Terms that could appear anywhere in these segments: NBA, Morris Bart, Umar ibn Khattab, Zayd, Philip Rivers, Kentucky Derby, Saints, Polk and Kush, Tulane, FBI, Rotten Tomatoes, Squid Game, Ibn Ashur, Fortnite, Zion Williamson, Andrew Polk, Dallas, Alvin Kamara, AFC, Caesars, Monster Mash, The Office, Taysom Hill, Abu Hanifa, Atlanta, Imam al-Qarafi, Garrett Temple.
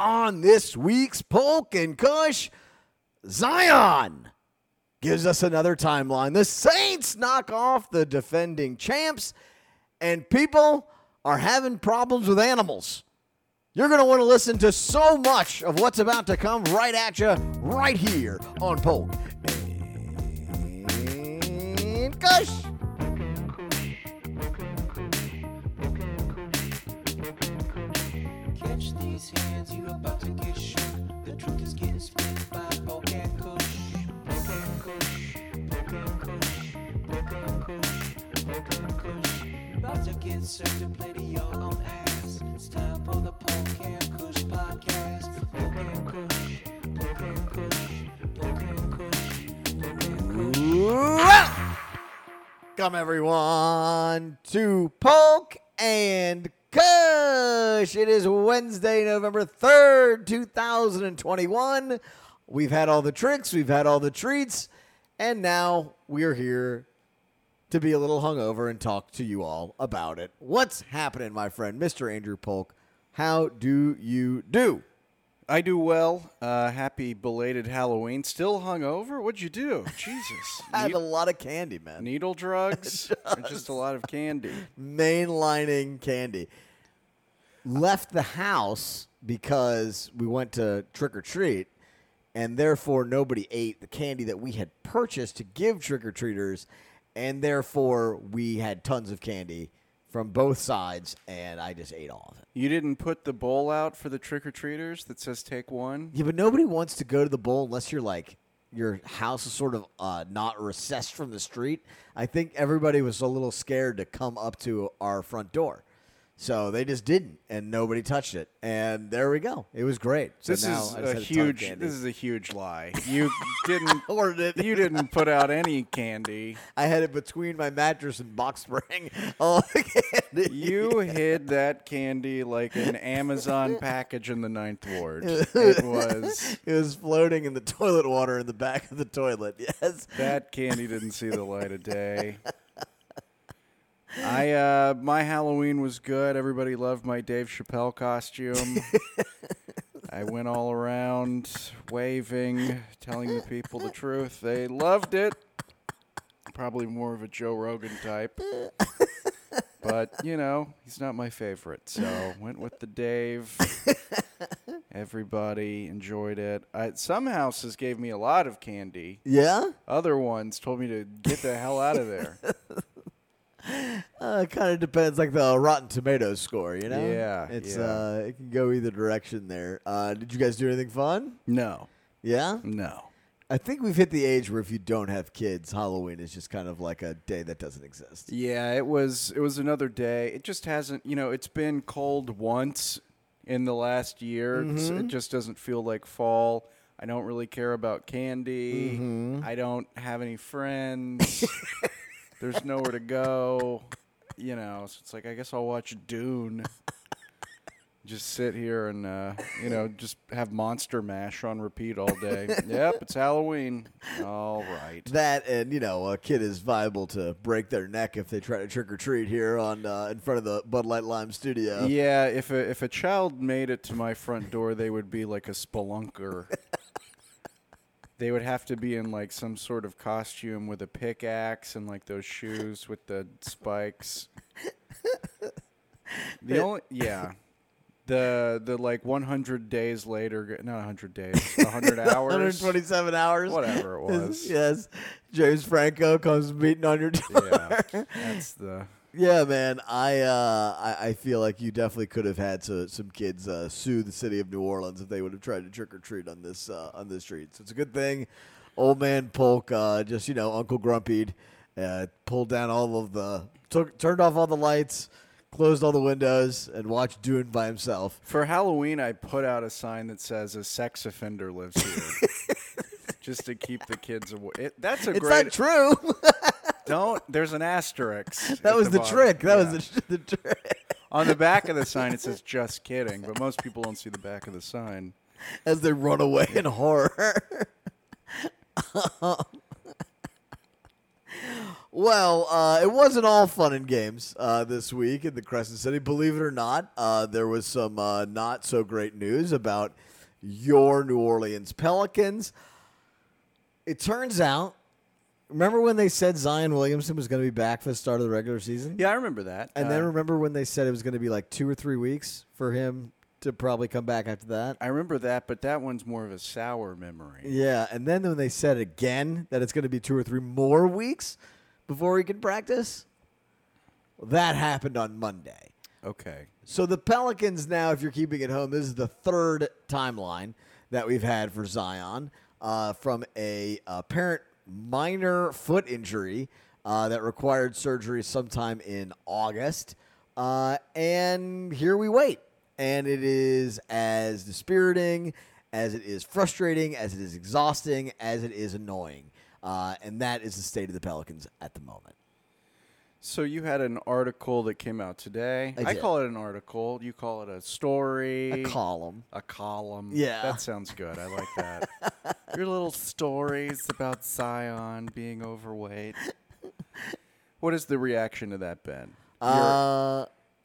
on this week's Polk and Kush, Zion gives us another timeline. The Saints knock off the defending champs, and people are having problems with animals. You're going to want to listen to so much of what's about to come right at you right here on Polk and Kush. Catch these hands, you're about to get shook. The truth is getting split by Polk and Kush. Polk and Kush, Polk and Kush, Polk and Kush, Polk and Kush. About to get served to play to your own ass. It's time for the Polk and Kush podcast. Polk and Kush, Polk and Kush, Polk and Kush, Polk and Kush. Welcome everyone to Polk and Kush. Kush! It is Wednesday, November 3rd, 2021. We've had all the tricks, we've had all the treats, and now we're here to be a little hungover and talk to you all about it. What's happening, my friend, Mr. Andrew Polk? How do you do? I do well. Happy belated Halloween. Still hungover? What'd you do? Jesus. I had a lot of candy, man. Needle drugs? just a lot of candy. Mainlining candy. Left the house because we went to trick or treat, and therefore nobody ate the candy that we had purchased to give trick or treaters, and therefore we had tons of candy from both sides, and I just ate all of it. You didn't put the bowl out for the trick-or-treaters that says take one? Yeah, but nobody wants to go to the bowl unless you're like, your house is sort of not recessed from the street. I think everybody was a little scared to come up to our front door. So they just didn't, and nobody touched it. And there we go. It was great. So this is a huge lie. You didn't ordered it. You didn't put out any candy. I had it between my mattress and box spring. All the candy. You hid that candy like an Amazon package in the Ninth Ward. It was floating in the toilet water in the back of the toilet. Yes. That candy didn't see the light of day. My Halloween was good. Everybody loved my Dave Chappelle costume. I went all around waving, telling the people the truth. They loved it. Probably more of a Joe Rogan type. But, you know, he's not my favorite. So, went with the Dave. Everybody enjoyed it. Some houses gave me a lot of candy. Yeah? Other ones told me to get the hell out of there. It kind of depends, like the Rotten Tomatoes score, you know? Yeah. It can go either direction there. Did you guys do anything fun? No. Yeah? No. I think we've hit the age where if you don't have kids, Halloween is just kind of like a day that doesn't exist. Yeah, it was another day. It just hasn't, you know, it's been cold once in the last year. Mm-hmm. It just doesn't feel like fall. I don't really care about candy. Mm-hmm. I don't have any friends. There's nowhere to go, you know, so it's like, I guess I'll watch Dune, just sit here and, you know, just have Monster Mash on repeat all day. Yep, it's Halloween. All right. That and, you know, a kid is liable to break their neck if they try to trick or treat here on in front of the Bud Light Lime studio. Yeah, if a child made it to my front door, they would be like a spelunker. They would have to be in, like, some sort of costume with a pickaxe and, like, those shoes with the spikes. The like, 100 days later, not 100 days, 100 hours. 127 hours. Whatever it was. Yes. James Franco comes beating on your door. Yeah, that's the... Yeah, man, I feel like you definitely could have had some kids sue the city of New Orleans if they would have tried to trick or treat on this street. So it's a good thing, old man Polk just Uncle Grumpied pulled down all of the turned off all the lights, closed all the windows, and watched Dune by himself. For Halloween, I put out a sign that says "A sex offender lives here," just to keep the kids away. It's not true. Don't. There's an asterisk. That was the trick. That was the trick. On the back of the sign, it says, just kidding. But most people don't see the back of the sign. As they run away in horror. Well, it wasn't all fun and games this week in the Crescent City. Believe it or not, there was some not so great news about your New Orleans Pelicans. It turns out, remember when they said Zion Williamson was going to be back for the start of the regular season? Yeah, I remember that. And then remember when they said it was going to be like 2 or 3 weeks for him to probably come back after that? I remember that, but that one's more of a sour memory. Yeah, and then when they said again that it's going to be 2 or 3 more weeks before he can practice, well, that happened on Monday. Okay. So the Pelicans now, if you're keeping it home, this is the third timeline that we've had for Zion from a apparent minor foot injury that required surgery sometime in August. And here we wait. And it is as dispiriting, as it is frustrating, as it is exhausting, as it is annoying. And that is the state of the Pelicans at the moment. So you had an article that came out today. I call it an article. You call it a story. A column. A column. Yeah. That sounds good. I like that. Your little stories about Zion being overweight. What has the reaction to that been?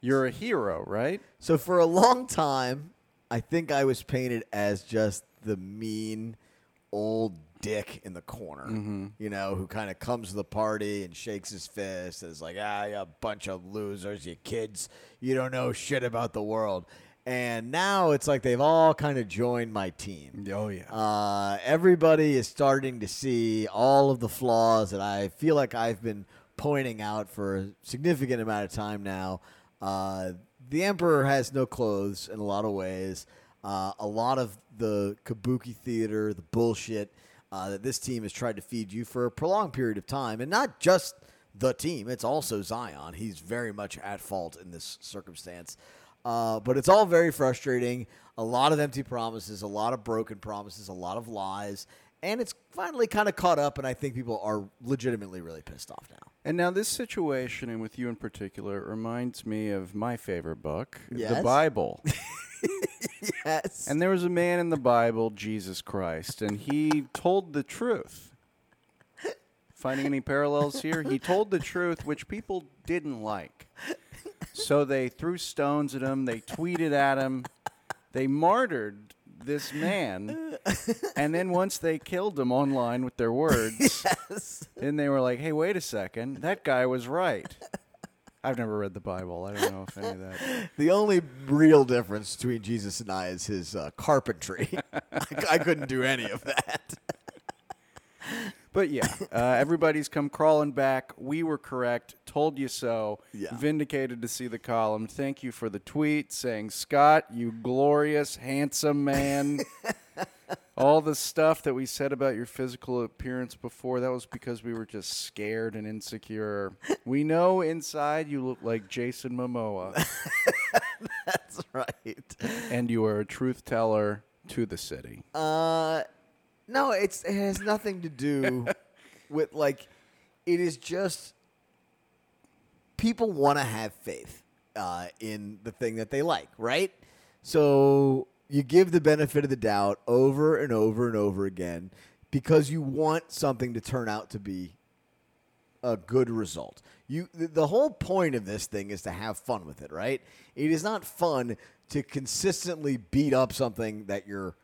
You're a hero, right? So for a long time, I think I was painted as just the mean old dick in the corner, you know, who kind of comes to the party and shakes his fist and is like, a bunch of losers, you kids, you don't know shit about the world. And now it's like they've all kind of joined my team. Oh, yeah. Everybody is starting to see all of the flaws that I feel like I've been pointing out for a significant amount of time now. The emperor has no clothes in a lot of ways. A lot of the kabuki theater, the bullshit that this team has tried to feed you for a prolonged period of time, and not just the team, it's also Zion. He's very much at fault in this circumstance. But it's all very frustrating. A lot of empty promises, a lot of broken promises, a lot of lies. And it's finally kind of caught up, and I think people are legitimately really pissed off now. And now this situation, and with you in particular, reminds me of my favorite book, the Bible. Yes. And there was a man in the Bible, Jesus Christ, and he told the truth. Finding any parallels here? He told the truth, which people didn't like. So they threw stones at him. They tweeted at him. They martyred this man, and then once they killed him online with their words, then they were like, hey, wait a second, that guy was right. I've never read the Bible. I don't know if any of that. The only real difference between Jesus and I is his carpentry. I couldn't do any of that. But yeah, everybody's come crawling back. We were correct. Told you so. Yeah. Vindicated to see the column. Thank you for the tweet saying, Scott, you glorious, handsome man. All the stuff that we said about your physical appearance before, that was because we were just scared and insecure. We know inside you look like Jason Momoa. That's right. And you are a truth teller to the city. No, it has nothing to do with, like, it is just people want to have faith in the thing that they like, right? So you give the benefit of the doubt over and over and over again because you want something to turn out to be a good result. The whole point of this thing is to have fun with it, right? It is not fun to consistently beat up something that you're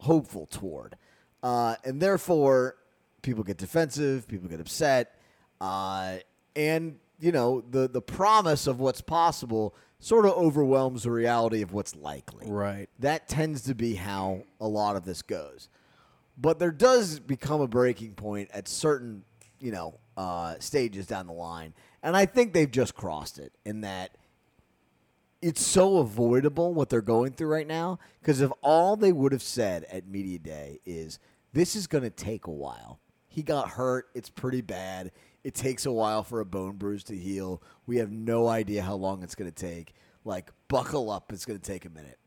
hopeful toward. And therefore, people get defensive, people get upset, and, you know, the promise of what's possible sort of overwhelms the reality of what's likely. Right. That tends to be how a lot of this goes. But there does become a breaking point at certain, you know, stages down the line, and I think they've just crossed it in that it's so avoidable what they're going through right now, because if all they would have said at Media Day is, this is going to take a while. He got hurt. It's pretty bad. It takes a while for a bone bruise to heal. We have no idea how long it's going to take. Like, buckle up. It's going to take a minute.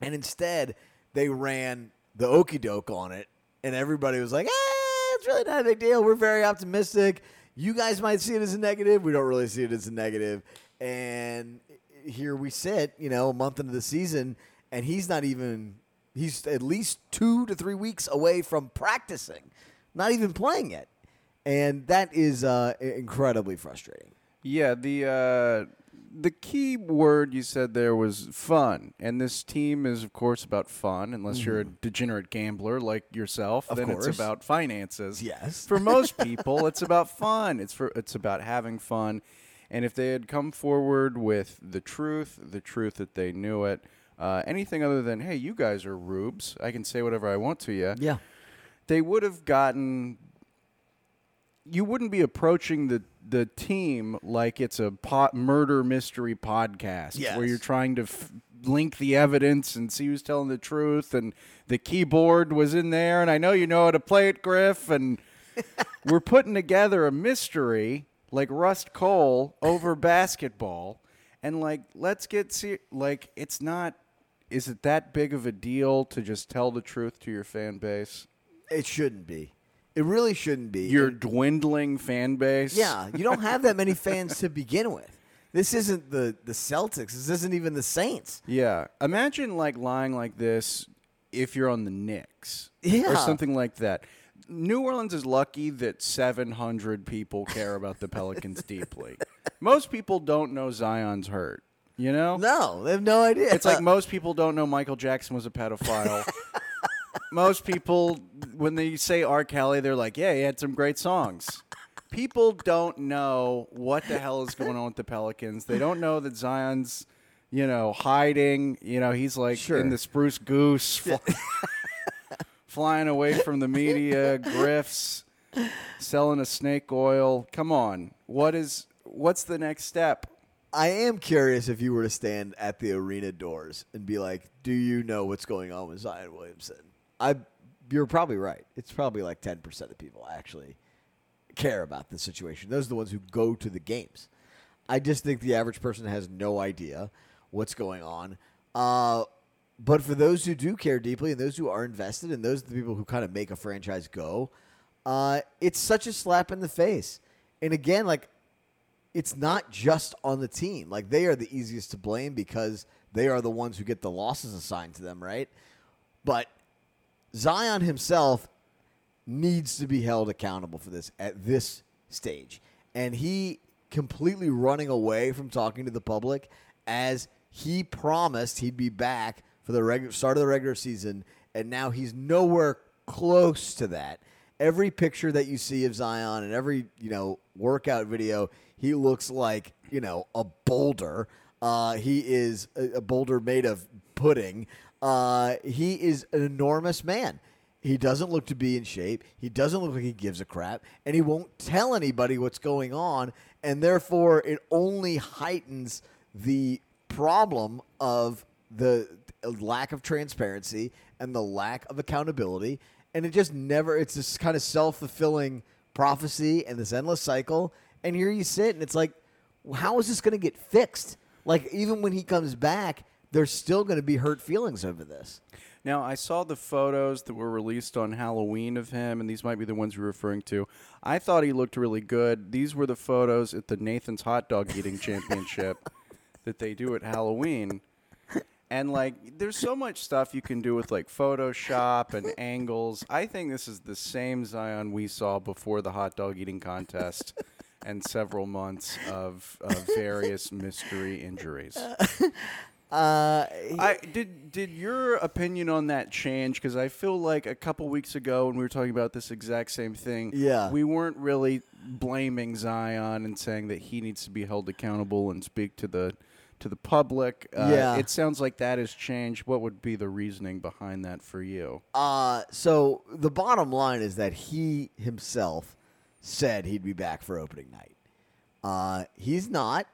And instead, they ran the okey doke on it, and everybody was like, it's really not a big deal. We're very optimistic. You guys might see it as a negative. We don't really see it as a negative. And here we sit, you know, a month into the season, and he's at least 2 to 3 weeks away from practicing, not even playing yet. And that is incredibly frustrating. Yeah, the key word you said there was fun. And this team is, of course, about fun. Unless you're a degenerate gambler like yourself, of then course. It's about finances. Yes. For most people, it's about fun. It's about having fun. And if they had come forward with the truth that they knew it, anything other than, hey, you guys are rubes, I can say whatever I want to you. Yeah. They would have gotten... You wouldn't be approaching the team like it's a murder mystery podcast where you're trying to link the evidence and see who's telling the truth, and the keyboard was in there, and I know you know how to play it, Griff, and we're putting together a mystery like Rust Cole over basketball, and like let's get it's not. Is it that big of a deal to just tell the truth to your fan base? It shouldn't be. It really shouldn't be. Your dwindling fan base. Yeah, you don't have that many fans to begin with. This isn't the Celtics. This isn't even the Saints. Yeah. Imagine like lying like this if you're on the Knicks or something like that. New Orleans is lucky that 700 people care about the Pelicans deeply. Most people don't know Zion's hurt, you know? No, they have no idea. It's like most people don't know Michael Jackson was a pedophile. Most people, when they say R. Kelly, they're like, yeah, he had some great songs. People don't know what the hell is going on with the Pelicans. They don't know that Zion's, hiding. He's like in the Spruce Goose, flying away from the media, Griff's, selling a snake oil. Come on. What's the next step? I am curious if you were to stand at the arena doors and be like, do you know what's going on with Zion Williamson? You're probably right. It's probably like 10% of people actually care about the situation. Those are the ones who go to the games. I just think the average person has no idea what's going on. But for those who do care deeply and those who are invested and those are the people who kind of make a franchise go, it's such a slap in the face. And again, like, it's not just on the team. Like, they are the easiest to blame because they are the ones who get the losses assigned to them, right? But Zion himself needs to be held accountable for this at this stage. And he completely running away from talking to the public as he promised he'd be back for the start of the regular season, and now he's nowhere close to that. Every picture that you see of Zion and every, workout video, he looks like, a boulder. He is a boulder made of pudding. He is an enormous man. He doesn't look to be in shape. He doesn't look like he gives a crap, and he won't tell anybody what's going on, and therefore it only heightens the problem of the lack of transparency and the lack of accountability, and it's this kind of self-fulfilling prophecy and this endless cycle, and here you sit, and it's like, how is this going to get fixed? Like, even when he comes back, there's still going to be hurt feelings over this. Now, I saw the photos that were released on Halloween of him, and these might be the ones you're referring to. I thought he looked really good. These were the photos at the Nathan's Hot Dog Eating Championship that they do at Halloween. And, there's so much stuff you can do with, Photoshop and angles. I think this is the same Zion we saw before the hot dog eating contest. And several months of various mystery injuries. Did your opinion on that change? Because I feel like a couple weeks ago when we were talking about this exact same thing, we weren't really blaming Zion and saying that he needs to be held accountable and speak to the public. It sounds like that has changed. What would be the reasoning behind that for you? So the bottom line is that he himself said he'd be back for opening night. He's not.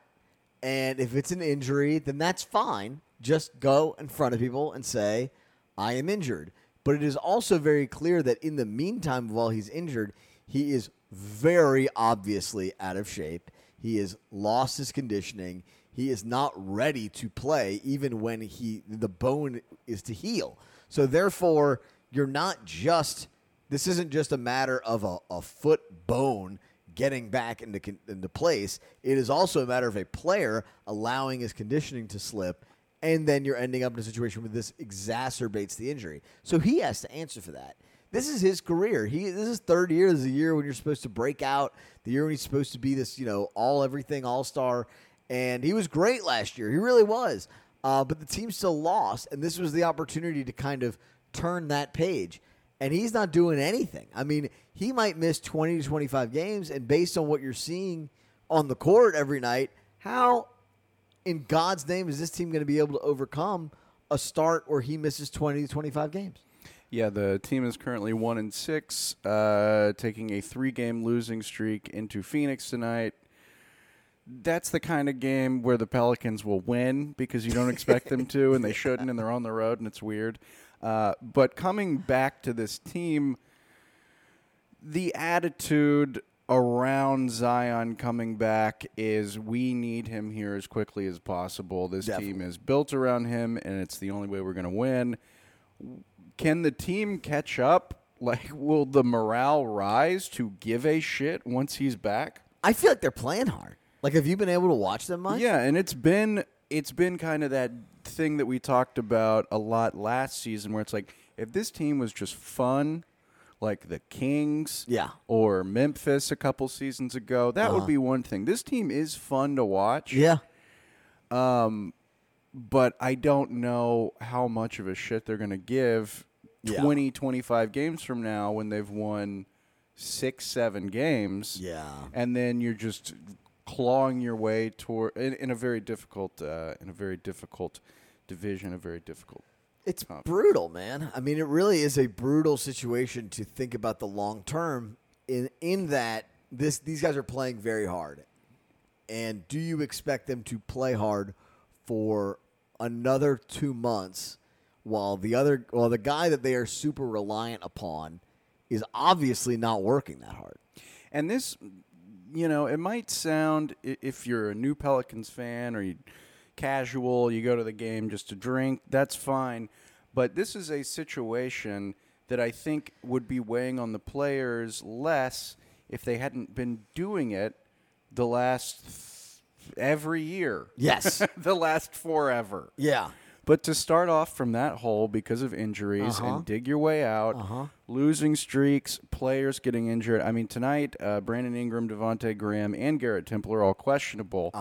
And if it's an injury, then that's fine. Just go in front of people and say, I am injured. But it is also very clear that in the meantime, while he's injured, he is very obviously out of shape. He has lost his conditioning. He is not ready to play even when the bone is to heal. So therefore, this isn't just a matter of a foot bone getting back into place. It is also a matter of a player allowing his conditioning to slip, and then you're ending up in a situation where this exacerbates the injury. So he has to answer for that. this is his career. This is his third year. This is the year when you're supposed to break out, the year when he's supposed to be this, you know, all-everything, all-star. And he was great last year. He really was. But the team still lost, and this was the opportunity to kind of turn that page. And he's not doing anything. I mean, he might miss 20 to 25 games, and based on what you're seeing on the court every night, how in God's name is this team going to be able to overcome a start where he misses 20 to 25 games? Yeah, the team is currently 1-6, taking a 3-game losing streak into Phoenix tonight. That's the kind of game where the Pelicans will win because you don't expect them to, and they shouldn't, and they're on the road, and it's weird. But coming back to this team, the attitude around Zion coming back is we need him here as quickly as possible. This team is built around him, and it's the only way we're going to win. Can the team catch up? Like, will the morale rise to give a shit once he's back? I feel like they're playing hard. Like, have you been able to watch them much? Yeah, and it's been kind of that thing that we talked about a lot last season where it's like, if this team was just fun, like the Kings or Memphis a couple seasons ago, that would be one thing. This team is fun to watch. Yeah. But I don't know how much of a shit they're going to give 20, 25 games from now when they've won 6-7 games. Yeah. And then you're just clawing your way toward in a very difficult division, a very difficult. It's brutal, man. I mean, it really is a brutal situation to think about the long term. In that these guys are playing very hard, and do you expect them to play hard for another 2 months while the guy that they are super reliant upon is obviously not working that hard? And this. You know, it might sound, if you're a new Pelicans fan or you casual, you go to the game just to drink, that's fine. But this is a situation that I think would be weighing on the players less if they hadn't been doing it the last every year. Yes. The last forever. Yeah. But to start off from that hole because of injuries and dig your way out, losing streaks, players getting injured. I mean, tonight, Brandon Ingram, Devontae Graham, and Garrett Temple are all questionable.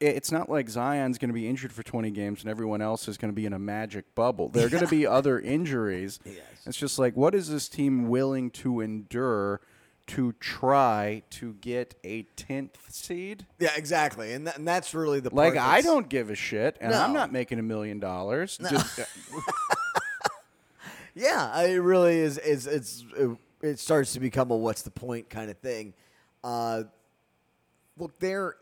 It's not like Zion's going to be injured for 20 games and everyone else is going to be in a magic bubble. There are going to be other injuries. Yes. It's just like, what is this team willing to endure to try to get a 10th seed? Yeah, exactly. And that's really the part. Like, I don't give a shit, and I'm not making $1 million. No. Yeah, it really is. It starts to become a what's the point kind of thing. Look, they're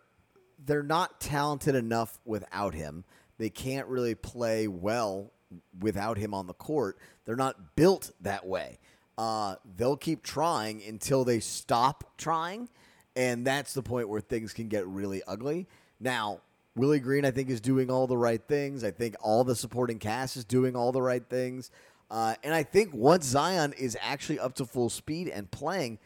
not talented enough without him. They can't really play well without him on the court. They're not built that way. They'll keep trying until they stop trying, and that's the point where things can get really ugly. Now, Willie Green, I think, is doing all the right things. I think all the supporting cast is doing all the right things. And I think once Zion is actually up to full speed and playing,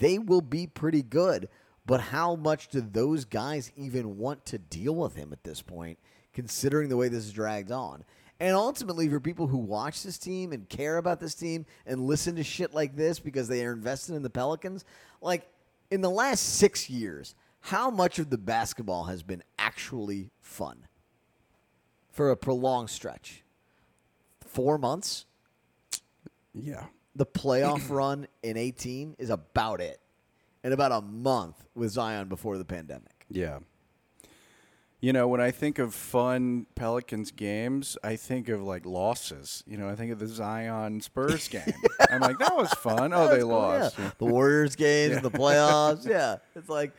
they will be pretty good. But how much do those guys even want to deal with him at this point, considering the way this is dragged on? And ultimately, for people who watch this team and care about this team and listen to shit like this because they are invested in the Pelicans, like, in the last 6 years, how much of the basketball has been actually fun for a prolonged stretch? 4 months? Yeah. The playoff run in 2018 is about it. And about a month with Zion before the pandemic. Yeah. You know, when I think of fun Pelicans games, I think of, like, losses. You know, I think of the Zion-Spurs game. Yeah. I'm like, that was fun. Oh, they lost. Yeah. The Warriors games, the playoffs. Yeah. It's like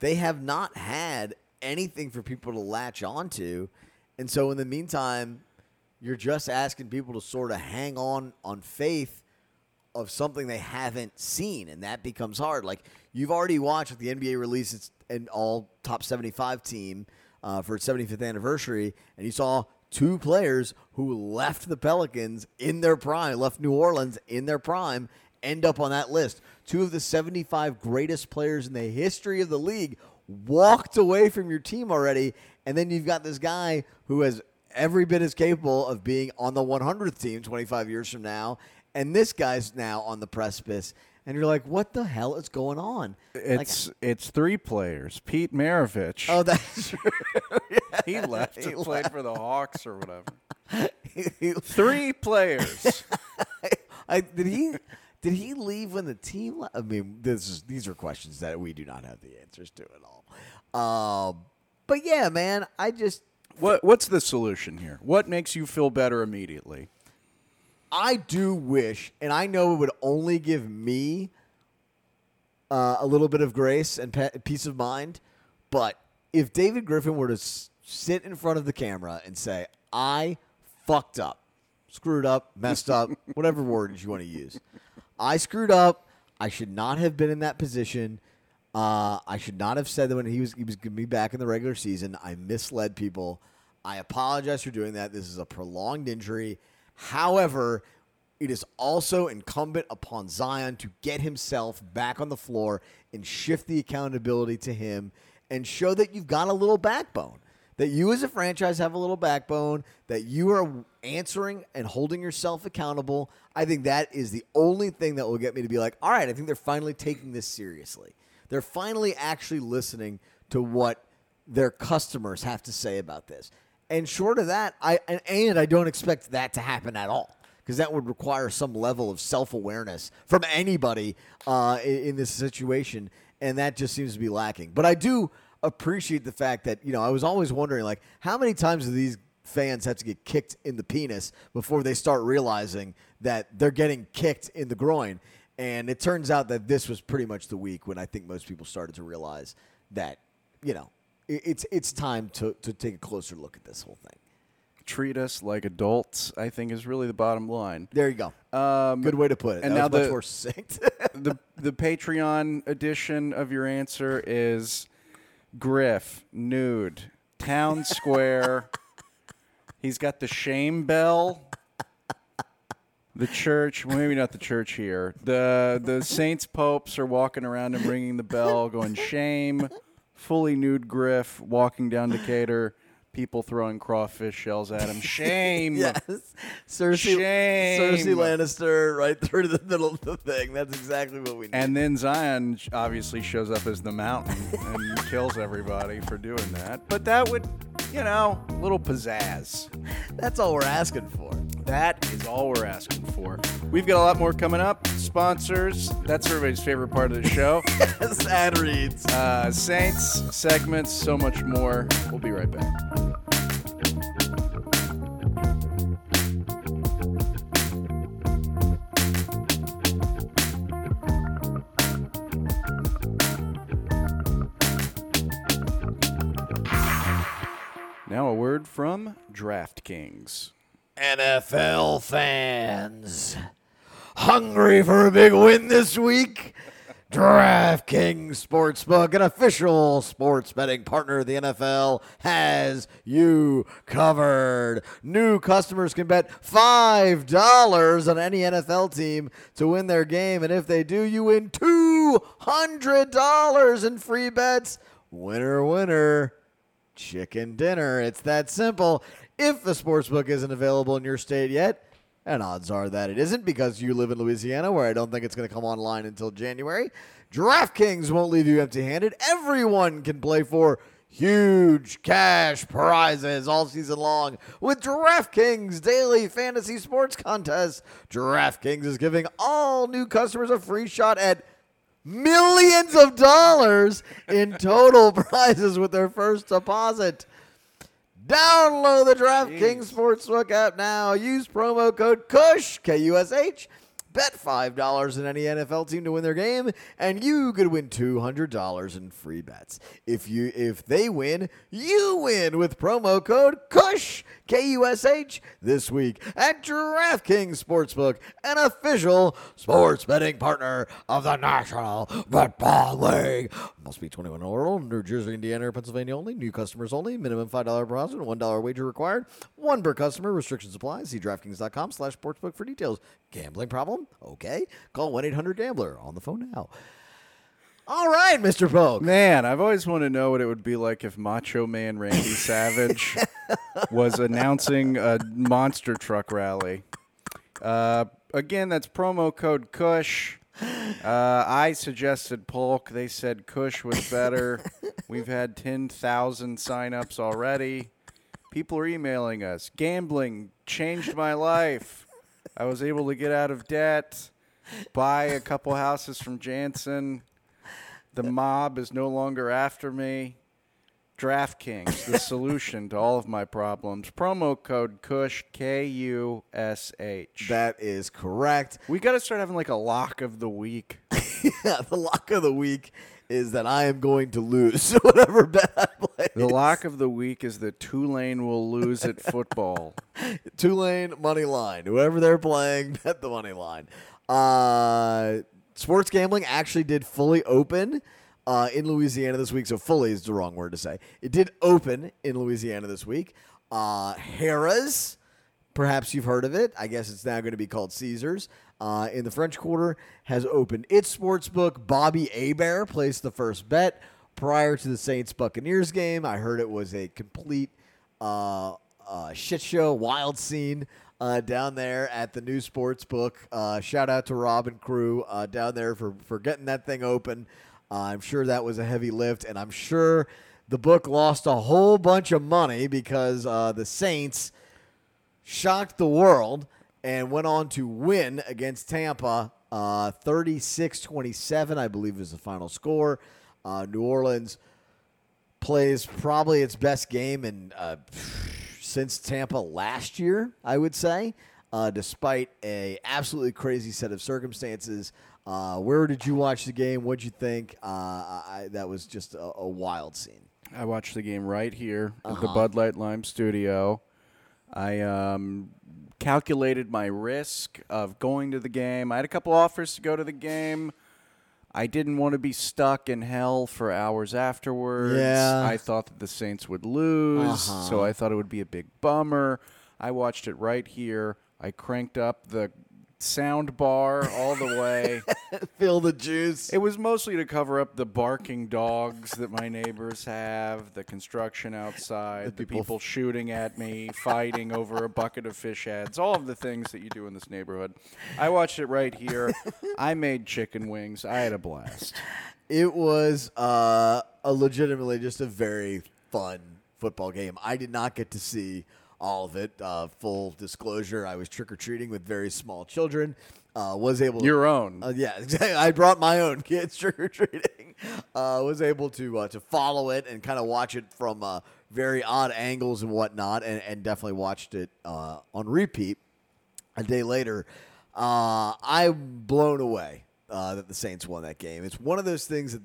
they have not had anything for people to latch onto. And so, in the meantime, you're just asking people to sort of hang on faith of something they haven't seen, and that becomes hard. Like, you've already watched with the NBA release, it's an all-top 75 team, for its 75th anniversary, and you saw two players who left the Pelicans in their prime, left New Orleans in their prime, end up on that list. Two of the 75 greatest players in the history of the league walked away from your team already, and then you've got this guy who has every bit as capable of being on the 100th team 25 years from now, and this guy's now on the precipice. And you're like, what the hell is going on? It's three players. Pete Maravich. Oh, that's true. He left and played for the Hawks or whatever. Three players. Did he leave when the team left? I mean, these are questions that we do not have the answers to at all. But, yeah, man, I just – What's the solution here? What makes you feel better immediately? I do wish, and I know it would only give me a little bit of grace and peace of mind, but if David Griffin were to sit in front of the camera and say, I fucked up, screwed up, messed up, whatever words you want to use, I screwed up, I should not have been in that position, I should not have said that when he was going to be back in the regular season, I misled people, I apologize for doing that, this is a prolonged injury. However, it is also incumbent upon Zion to get himself back on the floor and shift the accountability to him and show that you've got a little backbone, that you as a franchise have a little backbone, that you are answering and holding yourself accountable. I think that is the only thing that will get me to be like, all right, I think they're finally taking this seriously. They're finally actually listening to what their customers have to say about this. And short of that, I don't expect that to happen at all, because that would require some level of self-awareness from anybody in this situation, and that just seems to be lacking. But I do appreciate the fact that, you know, I was always wondering, like, how many times do these fans have to get kicked in the penis before they start realizing that they're getting kicked in the groin? And it turns out that this was pretty much the week when I think most people started to realize that, you know, it's time to take a closer look at this whole thing. Treat us like adults, I think, is really the bottom line. There you go. Good way to put it. And that now was much more succinct. the Patreon edition of your answer is Griff, nude, town square. He's got the shame bell. The church, well, maybe not the church here. The Saints popes are walking around and ringing the bell, going shame. Fully nude Griff walking down Decatur, people throwing crawfish shells at him. Shame. Yes. Cersei Lannister right through the middle of the thing. That's exactly what we need. And then Zion obviously shows up as the Mountain and kills everybody for doing that. But that would, you know, a little pizzazz. That's all we're asking for. That is all we're asking for. We've got a lot more coming up. Sponsors. That's everybody's favorite part of the show. Yes, ad reads. Saints, segments, so much more. We'll be right back. Now a word from DraftKings. NFL fans, hungry for a big win this week? DraftKings Sportsbook, an official sports betting partner of the NFL, has you covered. New customers can bet $5 on any NFL team to win their game, and if they do, you win $200 in free bets. Winner, winner, chicken dinner. It's that simple. If the sportsbook isn't available in your state yet, and odds are that it isn't because you live in Louisiana, where I don't think it's going to come online until January, DraftKings won't leave you empty-handed. Everyone can play for huge cash prizes all season long with DraftKings Daily Fantasy Sports Contest. DraftKings is giving all new customers a free shot at millions of dollars in total prizes with their first deposit. Download the DraftKings Sportsbook app now. Use promo code KUSH, KUSH. Bet $5 on any NFL team to win their game, and you could win $200 in free bets. If they win, you win with promo code KUSH, KUSH, this week at DraftKings Sportsbook, an official sports betting partner of the National Football League. Must be 21 or older, New Jersey, Indiana, or Pennsylvania only. New customers only. Minimum $5 deposit and $1 wager required. One per customer. Restrictions apply. See DraftKings.com/sportsbook for details. Gambling problem? Okay. Call 1-800-GAMBLER on the phone now. All right, Mr. Polk. Man, I've always wanted to know what it would be like if Macho Man Randy Savage was announcing a monster truck rally. Again, that's promo code Kush. I suggested Polk. They said Kush was better. We've had 10,000 signups already. People are emailing us. Gambling changed my life. I was able to get out of debt, buy a couple houses from Jansen. The mob is no longer after me. DraftKings, the solution to all of my problems. Promo code KUSH, K-U-S-H. That is correct. We got to start having like a lock of the week. Yeah, the lock of the week is that I am going to lose whatever bet I play. The lock of the week is that Tulane will lose at football. Tulane, money line. Whoever they're playing, bet the money line. Sports gambling actually did fully open in Louisiana this week, so fully is the wrong word to say. It did open in Louisiana this week. Harrah's, perhaps you've heard of it. I guess it's now going to be called Caesars. In the French Quarter, has opened its sportsbook. Bobby Hebert placed the first bet prior to the Saints-Buccaneers game. I heard it was a complete shit show, wild scene down there at the new sportsbook. Shout out to Rob and crew down there for getting that thing open. I'm sure that was a heavy lift, and I'm sure the book lost a whole bunch of money because the Saints shocked the world and went on to win against Tampa 36-27, I believe is the final score. New Orleans plays probably its best game in since Tampa last year, I would say, despite a absolutely crazy set of circumstances. Where did you watch the game? What did you think? That was just a wild scene. I watched the game right here at the Bud Light Lime studio. I calculated my risk of going to the game. I had a couple offers to go to the game. I didn't want to be stuck in hell for hours afterwards. Yeah. I thought that the Saints would lose, so I thought it would be a big bummer. I watched it right here. I cranked up the sound bar all the way. Fill the juice. It was mostly to cover up the barking dogs that my neighbors have, the construction outside, the people shooting at me, fighting over a bucket of fish heads, all of the things that you do in this neighborhood. I watched it right here. I made chicken wings. I had a blast. It was a legitimately just a very fun football game. I did not get to see all of it. Full disclosure, I was trick-or-treating with very small children. Was able to... Your own. Yeah, exactly. I brought my own kids trick-or-treating. Was able to follow it and kind of watch it from very odd angles and whatnot, and definitely watched it on repeat a day later. I'm blown away that the Saints won that game. It's one of those things that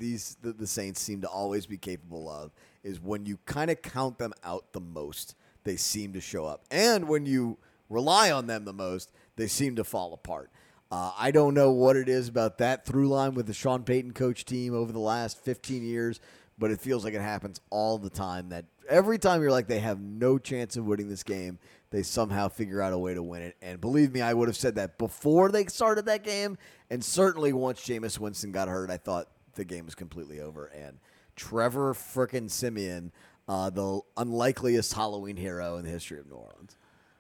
the Saints seem to always be capable of, is when you kind of count them out the most, they seem to show up. And when you rely on them the most, they seem to fall apart. I don't know what it is about that through line with the Sean Payton coach team over the last 15 years, but it feels like it happens all the time, that every time you're like, they have no chance of winning this game, they somehow figure out a way to win it. And believe me, I would have said that before they started that game, and certainly once Jameis Winston got hurt, I thought the game was completely over. And Trevor frickin' Siemian, the unlikeliest Halloween hero in the history of New Orleans.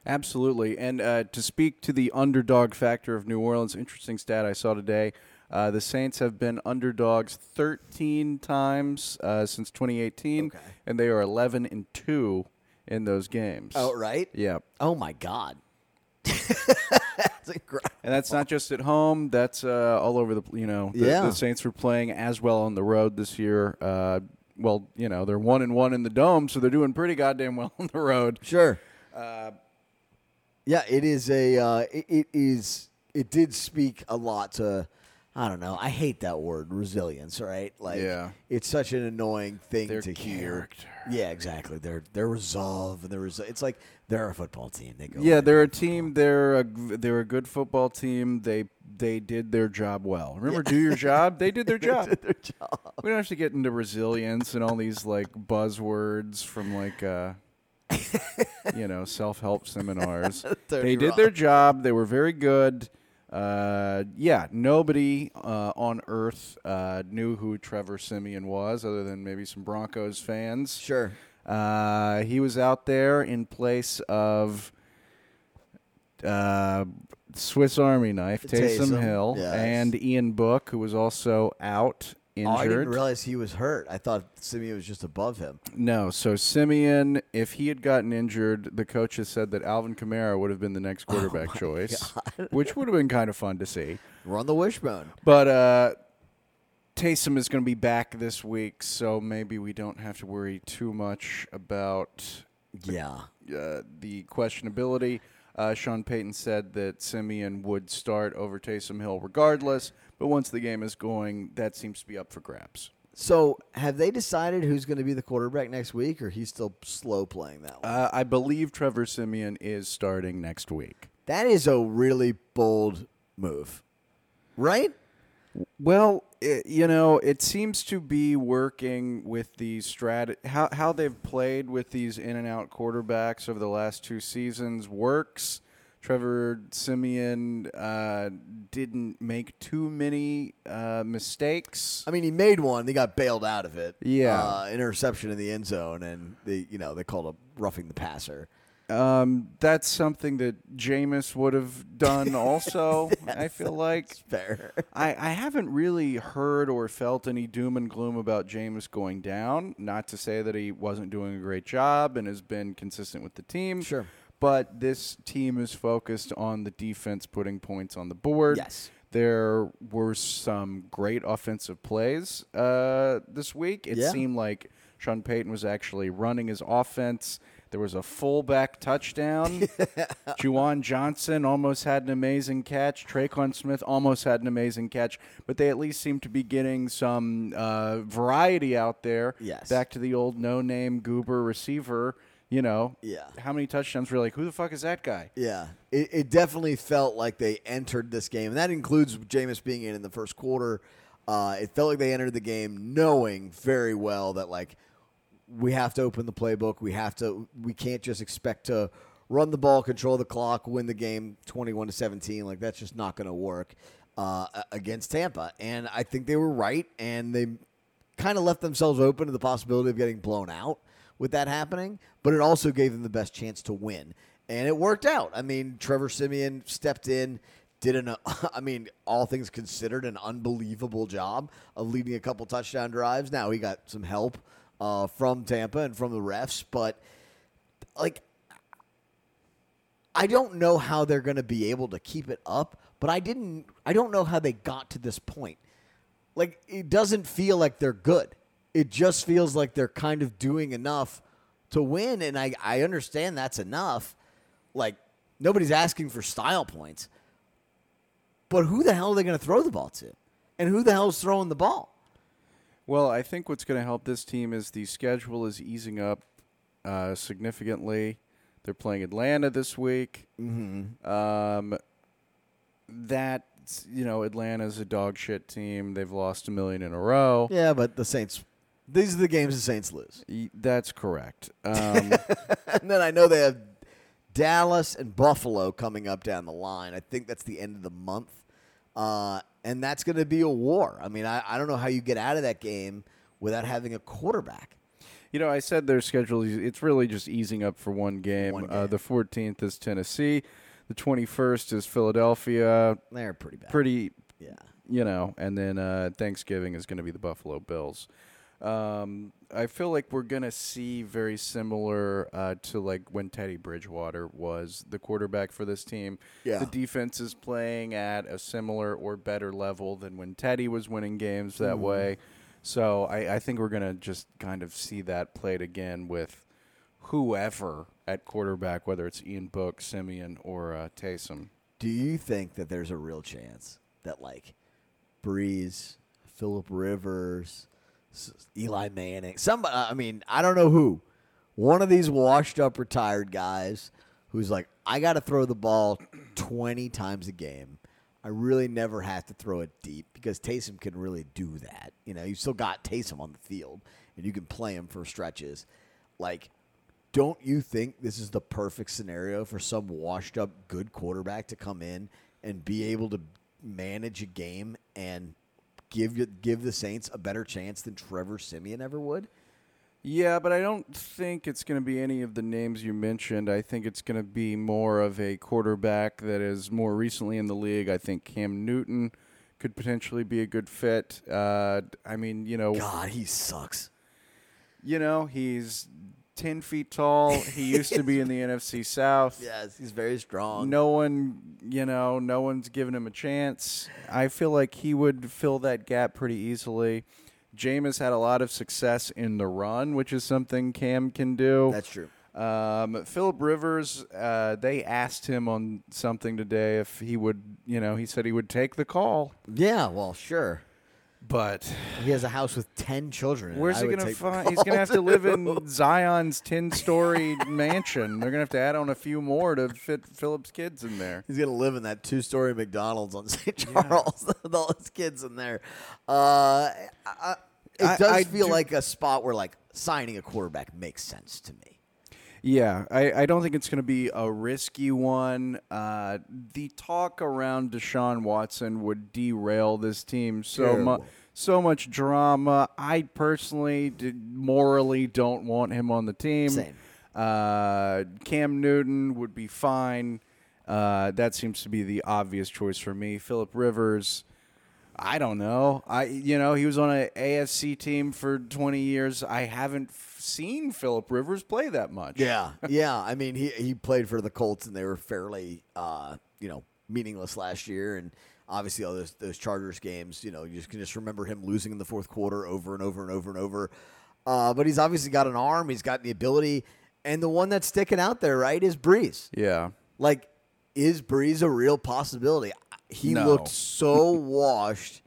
Absolutely. And to speak to the underdog factor of New Orleans, interesting stat I saw today, the Saints have been underdogs 13 times since 2018, okay, and they are 11-2 in those games. Oh, right? Yeah. Oh, my God. That's incredible. And that's not just at home. That's all over the, the Saints were playing as well on the road this year. Well, they're 1-1 in the dome, so they're doing pretty goddamn well on the road. Sure. It is a it did speak a lot to, I don't know, I hate that word, resilience, right? Like, it's such an annoying thing to hear. Yeah, exactly. Their resolve and it's like they're a football team. They go. Yeah, they're a team. They're a good football team. They did their job well. Remember, do your job. They did their job. We don't have to get into resilience and all these like buzzwords from like self-help seminars. They did their job. They were very good. Nobody on earth knew who Trevor Siemian was, other than maybe some Broncos fans. Sure. He was out there in place of Swiss Army Knife, Taysom Hill, yes. and Ian Book, who was also out injured. Oh, I didn't realize he was hurt. I thought Siemian was just above him. No, so Siemian, if he had gotten injured, the coaches said that Alvin Kamara would have been the next quarterback choice, which would have been kind of fun to see. Run the wishbone. But Taysom is going to be back this week, so maybe we don't have to worry too much about the questionability. Sean Payton said that Siemian would start over Taysom Hill regardless, but once the game is going, that seems to be up for grabs. So have they decided who's going to be the quarterback next week, or he's still slow playing that one? I believe Trevor Siemian is starting next week. That is a really bold move, right? Well, it seems to be working with the how they've played with these in-and-out quarterbacks over the last two seasons works. Trevor Siemian didn't make too many mistakes. I mean, he made one. He got bailed out of it. Yeah. Interception in the end zone, and they called a roughing the passer. That's something that Jameis would have done also, I feel like. That's fair. I haven't really heard or felt any doom and gloom about Jameis going down. Not to say that he wasn't doing a great job and has been consistent with the team. Sure. But this team is focused on the defense putting points on the board. Yes. There were some great offensive plays this week. It seemed like Sean Payton was actually running his offense. There was a fullback touchdown. Juwan Johnson almost had an amazing catch. Trey Quan Smith almost had an amazing catch. But they at least seem to be getting some variety out there. Yes. Back to the old no-name goober receiver. How many touchdowns were like, who the fuck is that guy? Yeah. It definitely felt like they entered this game. And that includes Jameis being in the first quarter. It felt like they entered the game knowing very well that, like, we have to open the playbook. We can't just expect to run the ball, control the clock, win the game 21-17. Like, that's just not going to work against Tampa. And I think they were right, and they kind of left themselves open to the possibility of getting blown out with that happening. But it also gave them the best chance to win, and it worked out. I mean, Trevor Siemian stepped in, all things considered, an unbelievable job of leading a couple touchdown drives. Now he got some help from Tampa and from the refs, but like, I don't know how they're going to be able to keep it up, but I don't know how they got to this point. Like, it doesn't feel like they're good. It just feels like they're kind of doing enough to win. And I understand that's enough. Like, nobody's asking for style points, but who the hell are they going to throw the ball to, and who the hell's throwing the ball? Well, I think what's going to help this team is the schedule is easing up significantly. They're playing Atlanta this week. Mm-hmm. Atlanta's a dog shit team. They've lost a million in a row. Yeah, but the Saints, these are the games the Saints lose. That's correct. And then I know they have Dallas and Buffalo coming up down the line. I think that's the end of the month. And that's going to be a war. I mean, I don't know how you get out of that game without having a quarterback. I said their schedule, it's really just easing up for one game. The 14th is Tennessee. The 21st is Philadelphia. They're pretty bad. And then Thanksgiving is going to be the Buffalo Bills. I feel like we're going to see very similar to like when Teddy Bridgewater was the quarterback for this team. Yeah. The defense is playing at a similar or better level than when Teddy was winning games that way. So I think we're going to just kind of see that played again with whoever at quarterback, whether it's Ian Book, Siemian, or Taysom. Do you think that there's a real chance that like Brees, Philip Rivers, Eli Manning, somebody, I don't know who, one of these washed up retired guys who's like, I got to throw the ball 20 times a game. I really never have to throw it deep because Taysom can really do that. You still got Taysom on the field and you can play him for stretches. Like, don't you think this is the perfect scenario for some washed up good quarterback to come in and be able to manage a game and give the Saints a better chance than Trevor Siemian ever would? Yeah, but I don't think it's going to be any of the names you mentioned. I think it's going to be more of a quarterback that is more recently in the league. I think Cam Newton could potentially be a good fit. I mean, you know. God, he sucks. You know, he's 10 feet tall. He used to be in the NFC South. Yes, he's very strong. No one's giving him a chance. I feel like he would fill that gap pretty easily. Jameis had a lot of success in the run, which is something Cam can do. That's true. Philip Rivers, they asked him on something today if he would, you know, he said he would take the call. Yeah, well, sure. But he has a house with 10 children. Where's he going to find? He's going to have to live in Zion's 10-story mansion. They're going to have to add on a few more to fit Philip's kids in there. He's going to live in that 2-story McDonald's on St. Charles with all his kids in there. It does feel like a spot where, like, signing a quarterback makes sense to me. Yeah, I don't think it's going to be a risky one. The talk around Deshaun Watson would derail this team so much drama. I personally morally don't want him on the team. Same. Cam Newton would be fine. That seems to be the obvious choice for me. Philip Rivers, I don't know. He was on an AFC team for 20 years. I haven't seen Philip Rivers play that much. Yeah, yeah. I mean, he played for the Colts, and they were fairly, meaningless last year. And obviously, all those Chargers games, you know, you can just remember him losing in the fourth quarter over and over and over and over. But he's obviously got an arm. He's got the ability. And the one that's sticking out there, right, is Brees. Yeah. Like, is Brees a real possibility? He looked so washed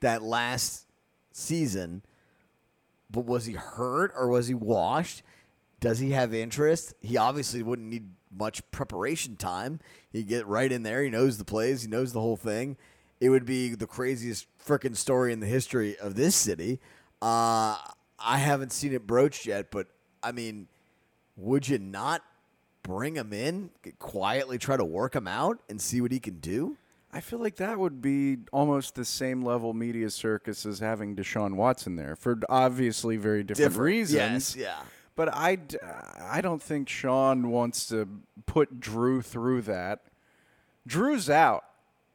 that last season, but was he hurt or was he washed? Does he have interest? He obviously wouldn't need much preparation time. He'd get right in there. He knows the plays. He knows the whole thing. It would be the craziest freaking story in the history of this city. I haven't seen it broached yet, but, I mean, would you not bring him in, quietly try to work him out, and see what he can do? I feel like that would be almost the same level media circus as having Deshaun Watson there for obviously very different reasons. Yes, yeah. But I don't think Sean wants to put Drew through that. Drew's out.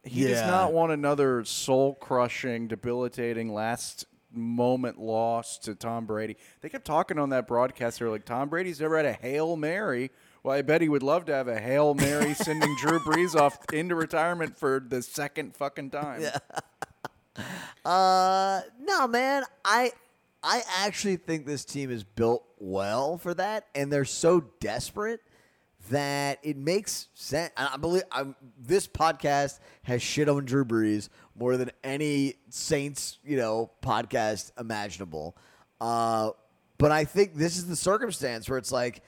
He does not want another soul-crushing, debilitating last moment loss to Tom Brady. They kept talking on that broadcast. They were like, Tom Brady's never had a Hail Mary. Well, I bet he would love to have a Hail Mary sending Drew Brees off into retirement for the second fucking time. Yeah. No, man. I actually think this team is built well for that, and they're so desperate that it makes sense. I believe this podcast has shit on Drew Brees more than any Saints, podcast imaginable. But I think this is the circumstance where it's like,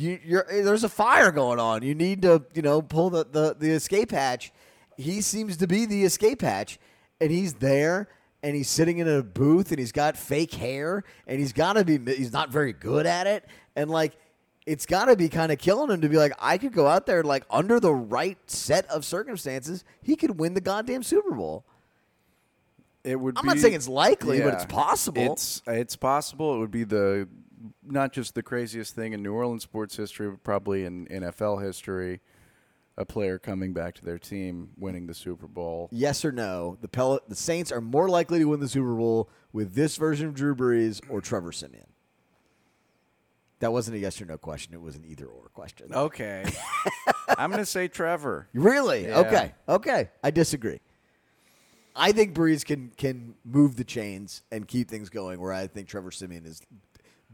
there's a fire going on. You need to, pull the escape hatch. He seems to be the escape hatch, and he's there, and he's sitting in a booth, and he's got fake hair, and he's not very good at it, and like it's got to be kind of killing him to be like, I could go out there like under the right set of circumstances, he could win the goddamn Super Bowl. I'm not saying it's likely, but it's possible. It's possible. It would be not just the craziest thing in New Orleans sports history, but probably in NFL history, a player coming back to their team, winning the Super Bowl. Yes or no? The Saints are more likely to win the Super Bowl with this version of Drew Brees or Trevor Siemian. That wasn't a yes or no question. It was an either or question. Okay. I'm going to say Trevor. Really? Yeah. Okay. I disagree. I think Brees can move the chains and keep things going, where I think Trevor Siemian is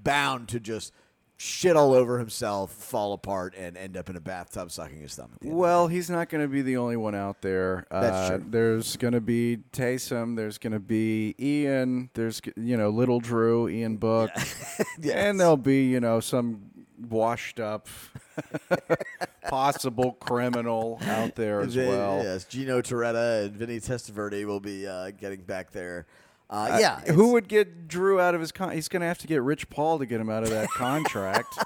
bound to just shit all over himself, fall apart, and end up in a bathtub sucking his thumb. Well, he's not going to be the only one out there. That's true. There's going to be Taysom. There's going to be Ian. There's, little Drew, Ian Book. Yeah. Yes. And there'll be, some washed up possible criminal out there as well. Yes, Gino Toretta and Vinny Testaverde will be getting back there. Who would get Drew out of his contract? He's going to have to get Rich Paul to get him out of that contract.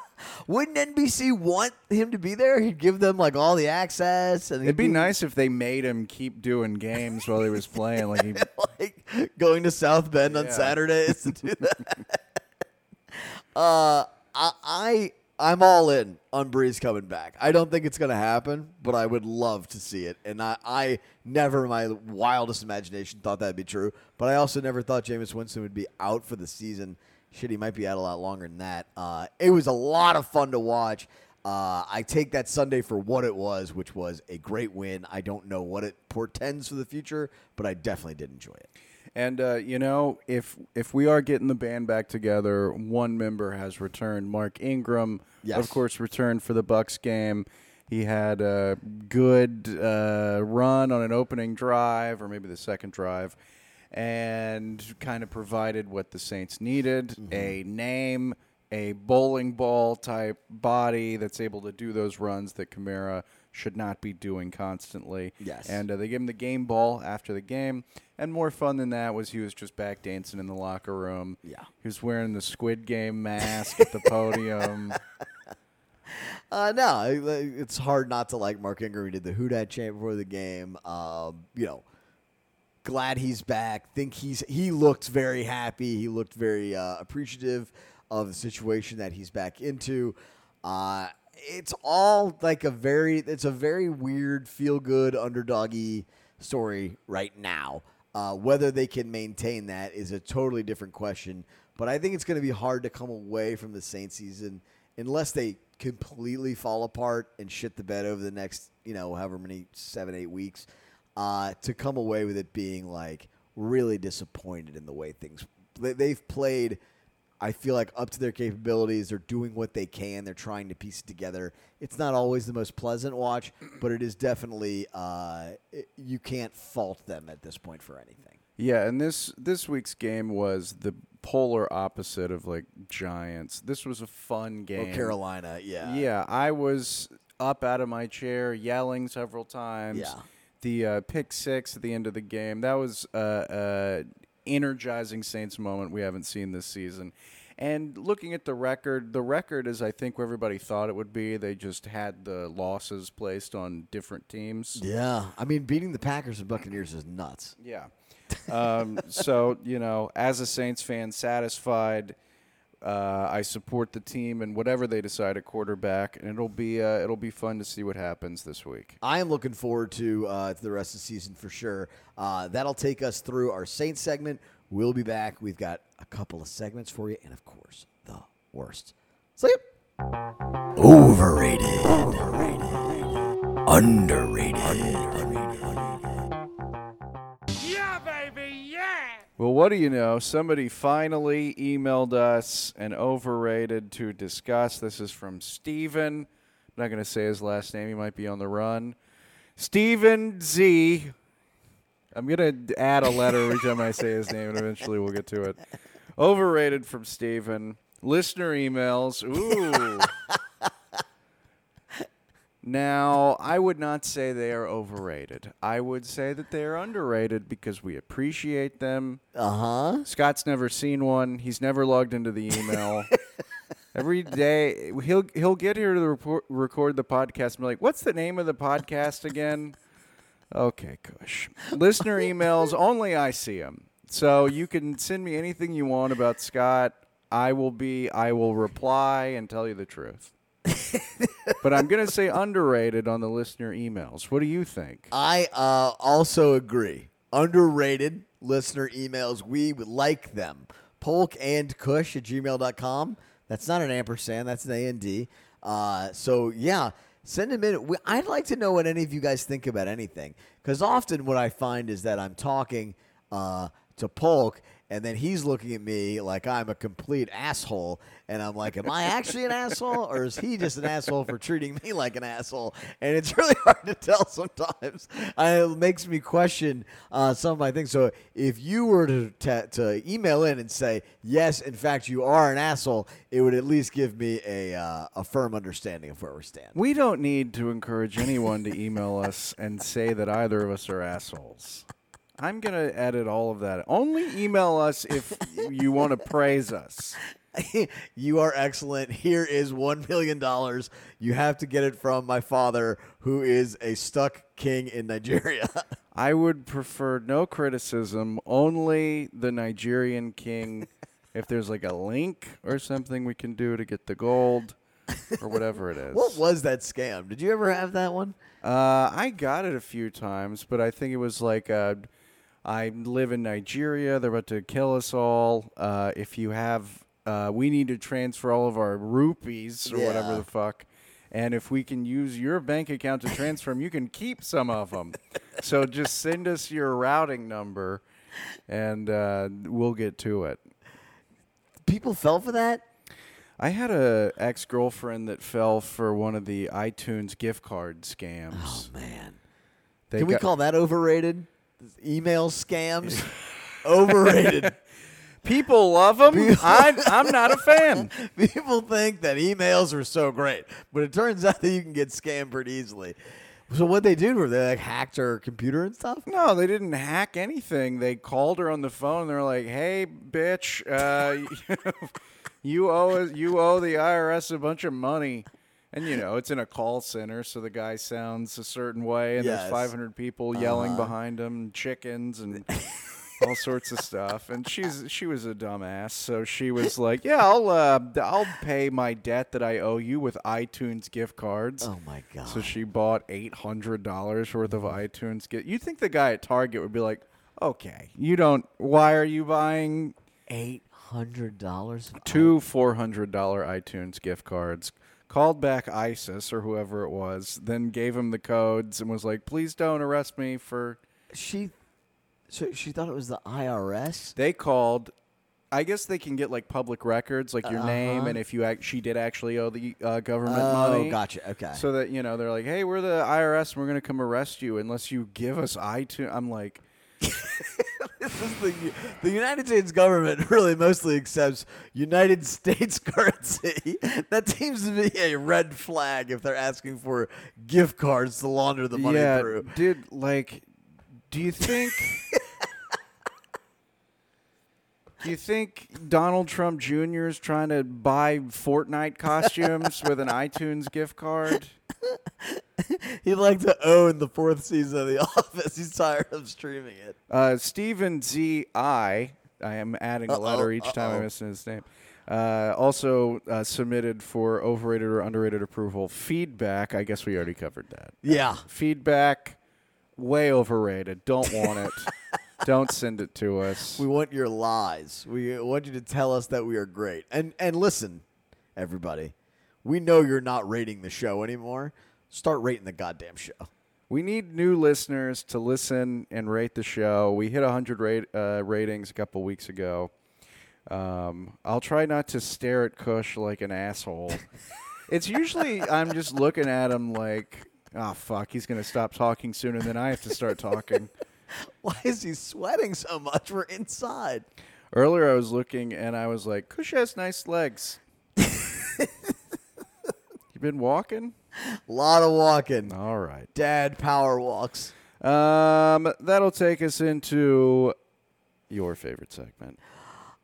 Wouldn't NBC want him to be there? He'd give them like all the access. And it'd be nice if they made him keep doing games while he was playing. Like going to South Bend on Saturdays to do that. I'm all in on Brees coming back. I don't think it's going to happen, but I would love to see it. And I never in my wildest imagination thought that'd be true. But I also never thought Jameis Winston would be out for the season. Shit, he might be out a lot longer than that. It was a lot of fun to watch. I take that Sunday for what it was, which was a great win. I don't know what it portends for the future, but I definitely did enjoy it. And, you know, if we are getting the band back together, one member has returned. Mark Ingram, yes, of course, returned for the Bucks game. He had a good run on an opening drive, or maybe the second drive, and kind of provided what the Saints needed, a name, a bowling ball type body that's able to do those runs that Kamara should not be doing constantly. Yes. And they gave him the game ball after the game. And more fun than that was he was just back dancing in the locker room. Yeah. He was wearing the Squid Game mask at the podium. No, it's hard not to like Mark Ingram. He did the Who Dat chant before the game. You know, glad he's back. Think he looked very happy. He looked very appreciative of the situation that he's back into. It's all like a very weird, feel-good, underdoggy story right now. Whether they can maintain that is a totally different question. But I think it's going to be hard to come away from the Saints season unless they completely fall apart and shit the bed over the next, however many, 7-8 weeks, to come away with it being, like, really disappointed in the way things... They've played... I feel like up to their capabilities, they're doing what they can. They're trying to piece it together. It's not always the most pleasant watch, but it is definitely you can't fault them at this point for anything. Yeah, and this week's game was the polar opposite of, like, Giants. This was a fun game. Oh, Carolina, yeah. Yeah, I was up out of my chair yelling several times. Yeah. The pick six at the end of the game, that was energizing Saints moment we haven't seen this season. And looking at the record is, I think, where everybody thought it would be. They just had the losses placed on different teams. Yeah. I mean, beating the Packers and Buccaneers is nuts. Yeah. So, as a Saints fan, satisfied. I support the team and whatever they decide at quarterback, and it'll be fun to see what happens this week. I am looking forward to the rest of the season for sure. That'll take us through our Saints segment. We'll be back. We've got a couple of segments for you, and of course, the worst. See ya. Overrated. Underrated. Yeah, baby, yeah. Well, what do you know? Somebody finally emailed us an overrated to discuss. This is from Steven. I'm not going to say his last name. He might be on the run. Steven Z. I'm going to add a letter every time I say his name, and eventually we'll get to it. Overrated from Steven. Listener emails. Ooh. Now, I would not say they are overrated. I would say that they are underrated because we appreciate them. Uh-huh. Scott's never seen one. He's never logged into the email. Every day, he'll get here to record the podcast and be like, what's the name of the podcast again? Okay, Kush. Listener emails, only I see them. So you can send me anything you want about Scott. I will reply and tell you the truth. But I'm going to say underrated on the listener emails. What do you think? I also agree. Underrated listener emails. We would like them. Polk and Kush at gmail.com. That's not an ampersand. That's an AND. So, yeah, send them in. I'd like to know what any of you guys think about anything. Because often what I find is that I'm talking to Polk, and then he's looking at me like I'm a complete asshole. And I'm like, am I actually an asshole? Or is he just an asshole for treating me like an asshole? And it's really hard to tell sometimes. It makes me question some of my things. So if you were to email in and say, yes, in fact, you are an asshole, it would at least give me a firm understanding of where we stand. We don't need to encourage anyone to email us and say that either of us are assholes. I'm going to edit all of that. Only email us if you want to praise us. You are excellent. Here is $1 million. You have to get it from my father, who is a stuck king in Nigeria. I would prefer no criticism, only the Nigerian king if there's like a link or something we can do to get the gold or whatever it is. What was that scam? Did you ever have that one? I got it a few times, but I think it was like, I live in Nigeria. They're about to kill us all. We need to transfer all of our rupees or whatever the fuck. And if we can use your bank account to transfer them, you can keep some of them. So just send us your routing number, and we'll get to it. People fell for that? I had a ex-girlfriend that fell for one of the iTunes gift card scams. Oh, man. Can we call that overrated? Email scams? Overrated. People love them. I'm not a fan. People think that emails are so great, but it turns out that you can get scammed pretty easily. So what they did, were they like hacked her computer and stuff? No, they didn't hack anything. They called her on the phone. They're like, "Hey, bitch, you owe the IRS a bunch of money," and you know it's in a call center, so the guy sounds a certain way, and there's 500 people yelling behind him, chickens and. All sorts of stuff, and she was a dumbass, so she was like, "Yeah, I'll pay my debt that I owe you with iTunes gift cards." Oh my god! So she bought $800 worth of iTunes gift. You think the guy at Target would be like, "Okay, you don't. Why are you buying $800? Two $400 iTunes gift cards." Called back ISIS or whoever it was, then gave him the codes and was like, "Please don't arrest me for." So she thought it was the IRS? They called. I guess they can get, like, public records, like your name, and if you she did actually owe the government money. Oh, gotcha. Okay. So that, you know, they're like, "Hey, we're the IRS, and we're going to come arrest you unless you give us iTunes." I'm like... This is the United States government really mostly accepts United States currency. That seems to be a red flag if they're asking for gift cards to launder the money through. Yeah, dude, like... Do you think Donald Trump Jr. is trying to buy Fortnite costumes with an iTunes gift card? He'd like to own the fourth season of The Office. He's tired of streaming it. Stephen Z. I am adding a letter each time I miss his name. Also submitted for overrated or underrated approval. Feedback. I guess we already covered that. Yeah. Feedback. Way overrated. Don't want it. Don't send it to us. We want your lies. We want you to tell us that we are great. And listen, everybody, we know you're not rating the show anymore. Start rating the goddamn show. We need new listeners to listen and rate the show. We hit 100 ratings a couple weeks ago. I'll try not to stare at Kush like an asshole. It's usually I'm just looking at him like... Oh, fuck, he's going to stop talking sooner than I have to start talking. Why is he sweating so much? We're inside. Earlier I was looking, and I was like, Kush has nice legs. You been walking? A lot of walking. All right. Dad power walks. That'll take us into your favorite segment.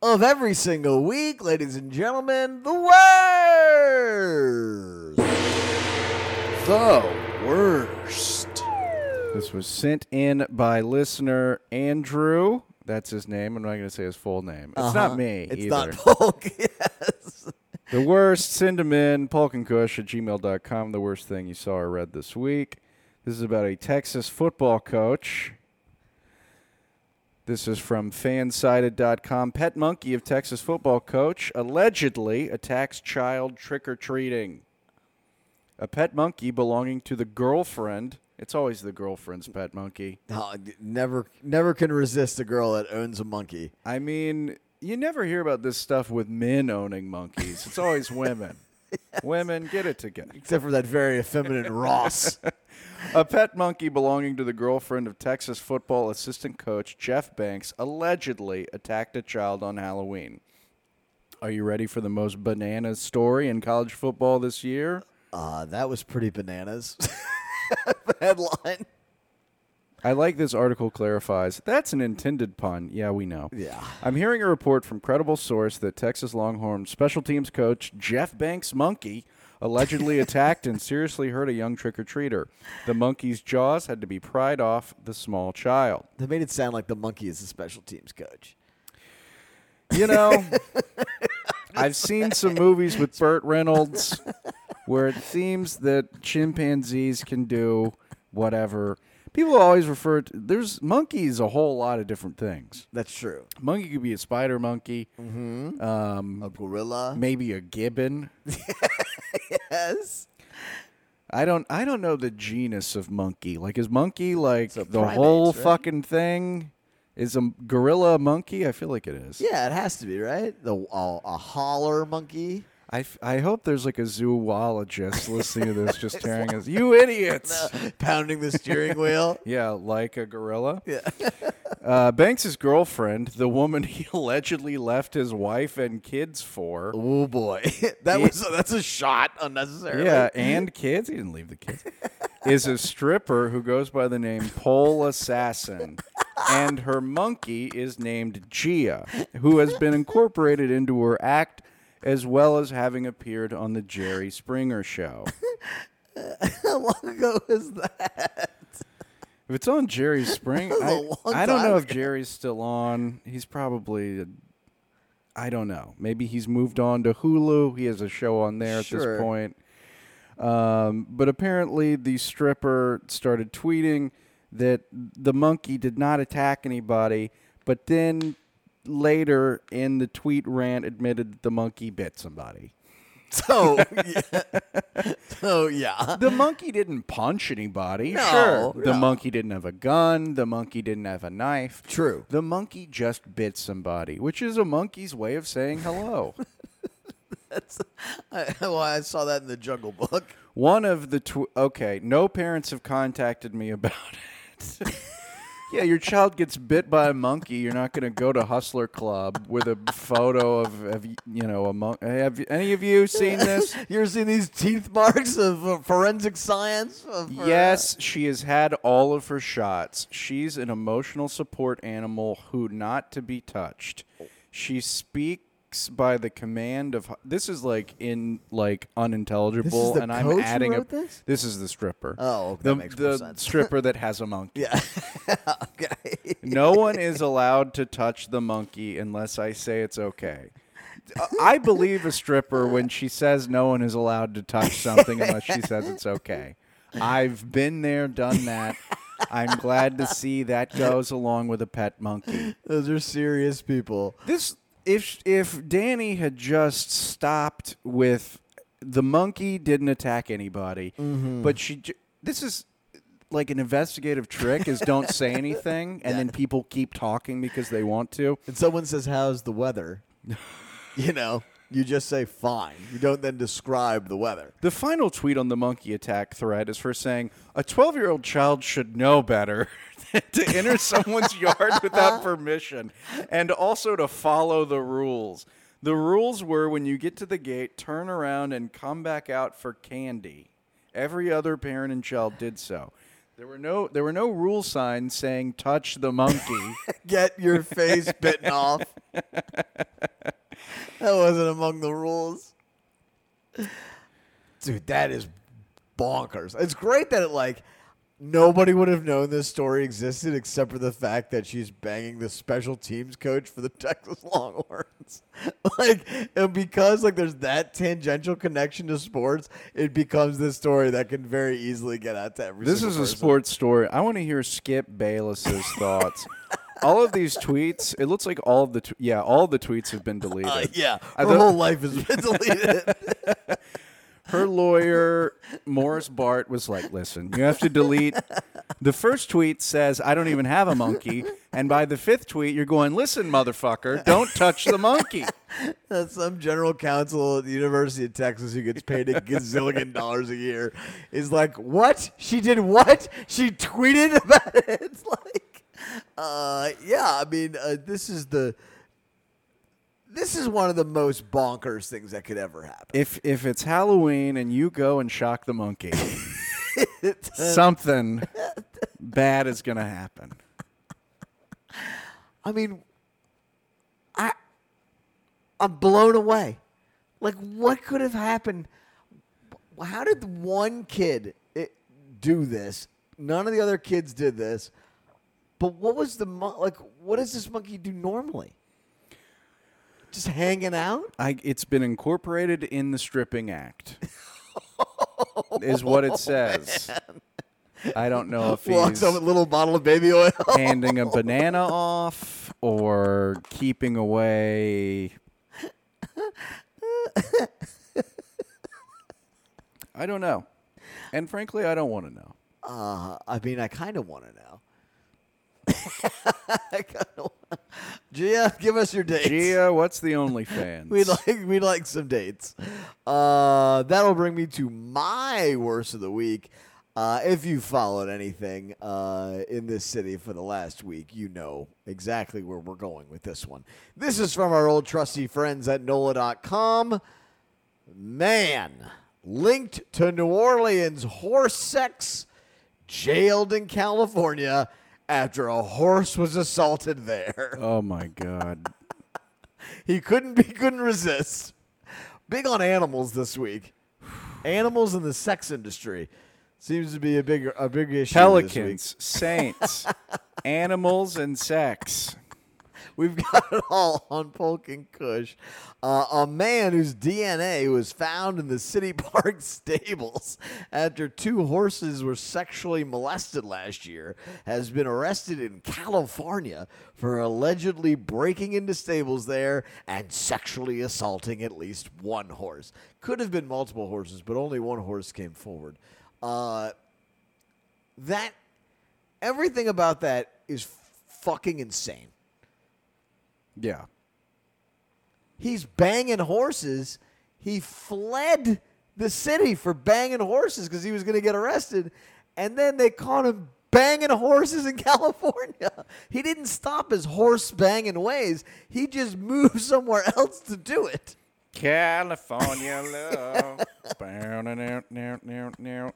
Of every single week, ladies and gentlemen, the worst. This was sent in by listener Andrew. That's his name. I'm not going to say his full name. It's not me it's either. It's not Polk, yes. The worst. Send them in. polkandkush@gmail.com. The worst thing you saw or read this week. This is about a Texas football coach. This is from fansided.com. Pet monkey of Texas football coach allegedly attacks child trick-or-treating. A pet monkey belonging to the girlfriend. It's always the girlfriend's pet monkey. Oh, never can resist a girl that owns a monkey. I mean, you never hear about this stuff with men owning monkeys. It's always women. Yes. Women, get it together. Except for that very effeminate Ross. A pet monkey belonging to the girlfriend of Texas football assistant coach Jeff Banks allegedly attacked a child on Halloween. Are you ready for the most bananas story in college football this year? That was pretty bananas. The headline. I like this article clarifies. That's an intended pun. Yeah, we know. Yeah. I'm hearing a report from credible source that Texas Longhorns special teams coach Jeff Banks' monkey allegedly attacked and seriously hurt a young trick-or-treater. The monkey's jaws had to be pried off the small child. They made it sound like the monkey is the special teams coach. You know, I've seen some movies with Burt Reynolds where it seems that chimpanzees can do whatever. People always refer to, there's monkeys, a whole lot of different things. That's true. Monkey could be a spider monkey. Mm-hmm. A gorilla. Maybe a gibbon. Yes. I don't know the genus of monkey. Like, is monkey like the primates, whole right? fucking thing? Is a gorilla a monkey? I feel like it is. Yeah, it has to be, right? A holler monkey. I hope there's like a zoologist listening to this just tearing us. You idiots! Pounding the steering wheel. Yeah, like a gorilla. Yeah. Banks' girlfriend, the woman he allegedly left his wife and kids for. Oh, boy. That's a shot unnecessarily. Yeah, and kids. He didn't leave the kids. Is a stripper who goes by the name Pole Assassin. And her monkey is named Gia, who has been incorporated into her act, as well as having appeared on the Jerry Springer show. How long ago was that? If it's on Jerry Springer, I don't know if Jerry's still on. He's probably, I don't know. Maybe he's moved on to Hulu. He has a show on there sure. at this point. But apparently the stripper started tweeting that the monkey did not attack anybody, but then later in the tweet rant admitted that the monkey bit somebody. So, yeah. The monkey didn't punch anybody. No. Sure. The monkey didn't have a gun. The monkey didn't have a knife. True. The monkey just bit somebody, which is a monkey's way of saying hello. I saw that in the Jungle Book. One of the... okay, no parents have contacted me about it. Yeah, your child gets bit by a monkey. You're not going to go to Hustler Club with a photo of a monkey. Have any of you seen this? You ever seen these teeth marks of forensic science? Yes, she has had all of her shots. She's an emotional support animal who not to be touched. She speaks by the command of. This is like in like unintelligible, this is the and coach I'm adding who wrote this? This is the stripper. Oh, that makes more sense. The stripper that has a monkey. Yeah. Okay. No one is allowed to touch the monkey unless I say it's okay. I believe a stripper when she says no one is allowed to touch something unless she says it's okay. I've been there, done that. I'm glad to see that goes along with a pet monkey. Those are serious people. If Danny had just stopped with the monkey didn't attack anybody, mm-hmm. but this is... Like an investigative trick is don't say anything, and then people keep talking because they want to. And someone says, how's the weather? You just say, fine. You don't then describe the weather. The final tweet on the monkey attack thread is for saying, a 12-year-old child should know better than to enter someone's yard without permission, and also to follow the rules. The rules were when you get to the gate, turn around and come back out for candy. Every other parent and child did so. There were no rule signs saying touch the monkey. Get your face bitten off. That wasn't among the rules. Dude, that is bonkers. It's great that nobody would have known this story existed except for the fact that she's banging the special teams coach for the Texas Longhorns. And because there's that tangential connection to sports, it becomes this story that can very easily get out to every single person. This is a sports story. I want to hear Skip Bayless's thoughts. All of these tweets, it looks like all of the tweets have been deleted. Her whole life has been deleted. Her lawyer, Morris Bart, was like, listen, you have to delete. The first tweet says, I don't even have a monkey. And by the fifth tweet, you're going, listen, motherfucker, don't touch the monkey. That's some general counsel at the University of Texas who gets paid a gazillion dollars a year. Is like, what? She did what? She tweeted about it. It's this is the... This is one of the most bonkers things that could ever happen. If it's Halloween and you go and shock the monkey, something bad is going to happen. I mean, I'm blown away. What could have happened? How did one kid do this? None of the other kids did this. But what does this monkey do normally? Just hanging out? It's been incorporated in the stripping act, is what it says. Man. I don't know if he's a little bottle of baby oil, handing a banana off, or keeping away. I don't know, and frankly, I don't want to know. I mean, I kind of want to know. Gia, give us your dates. Gia, what's the OnlyFans? we'd like some dates. That'll bring me to my worst of the week. If you followed anything in this city for the last week, you know exactly where we're going with this one. This is from our old trusty friends at NOLA.com. Man, linked to New Orleans horse sex, jailed in California after a horse was assaulted there. Oh, my God. He couldn't resist. Big on animals this week. Animals in the sex industry. Seems to be a big issue. Pelicans, Saints, animals, and sex. We've got it all on Polk and Kush. A man whose DNA was found in the city park stables after two horses were sexually molested last year has been arrested in California for allegedly breaking into stables there and sexually assaulting at least one horse. Could have been multiple horses, but only one horse came forward. Everything about that is fucking insane. Yeah. He's banging horses. He fled the city for banging horses because he was going to get arrested. And then they caught him banging horses in California. He didn't stop his horse banging ways. He just moved somewhere else to do it. California love.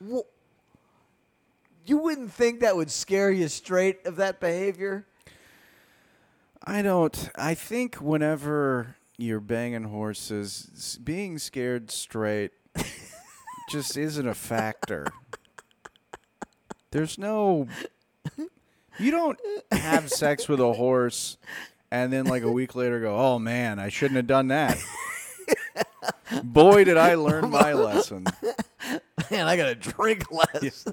Well, you wouldn't think that would scare you straight of that behavior? I don't. I think whenever you're banging horses, being scared straight just isn't a factor. There's no... You don't have sex with a horse and then like a week later go, oh man, I shouldn't have done that. Boy, did I learn my lesson. Man, I got to drink less.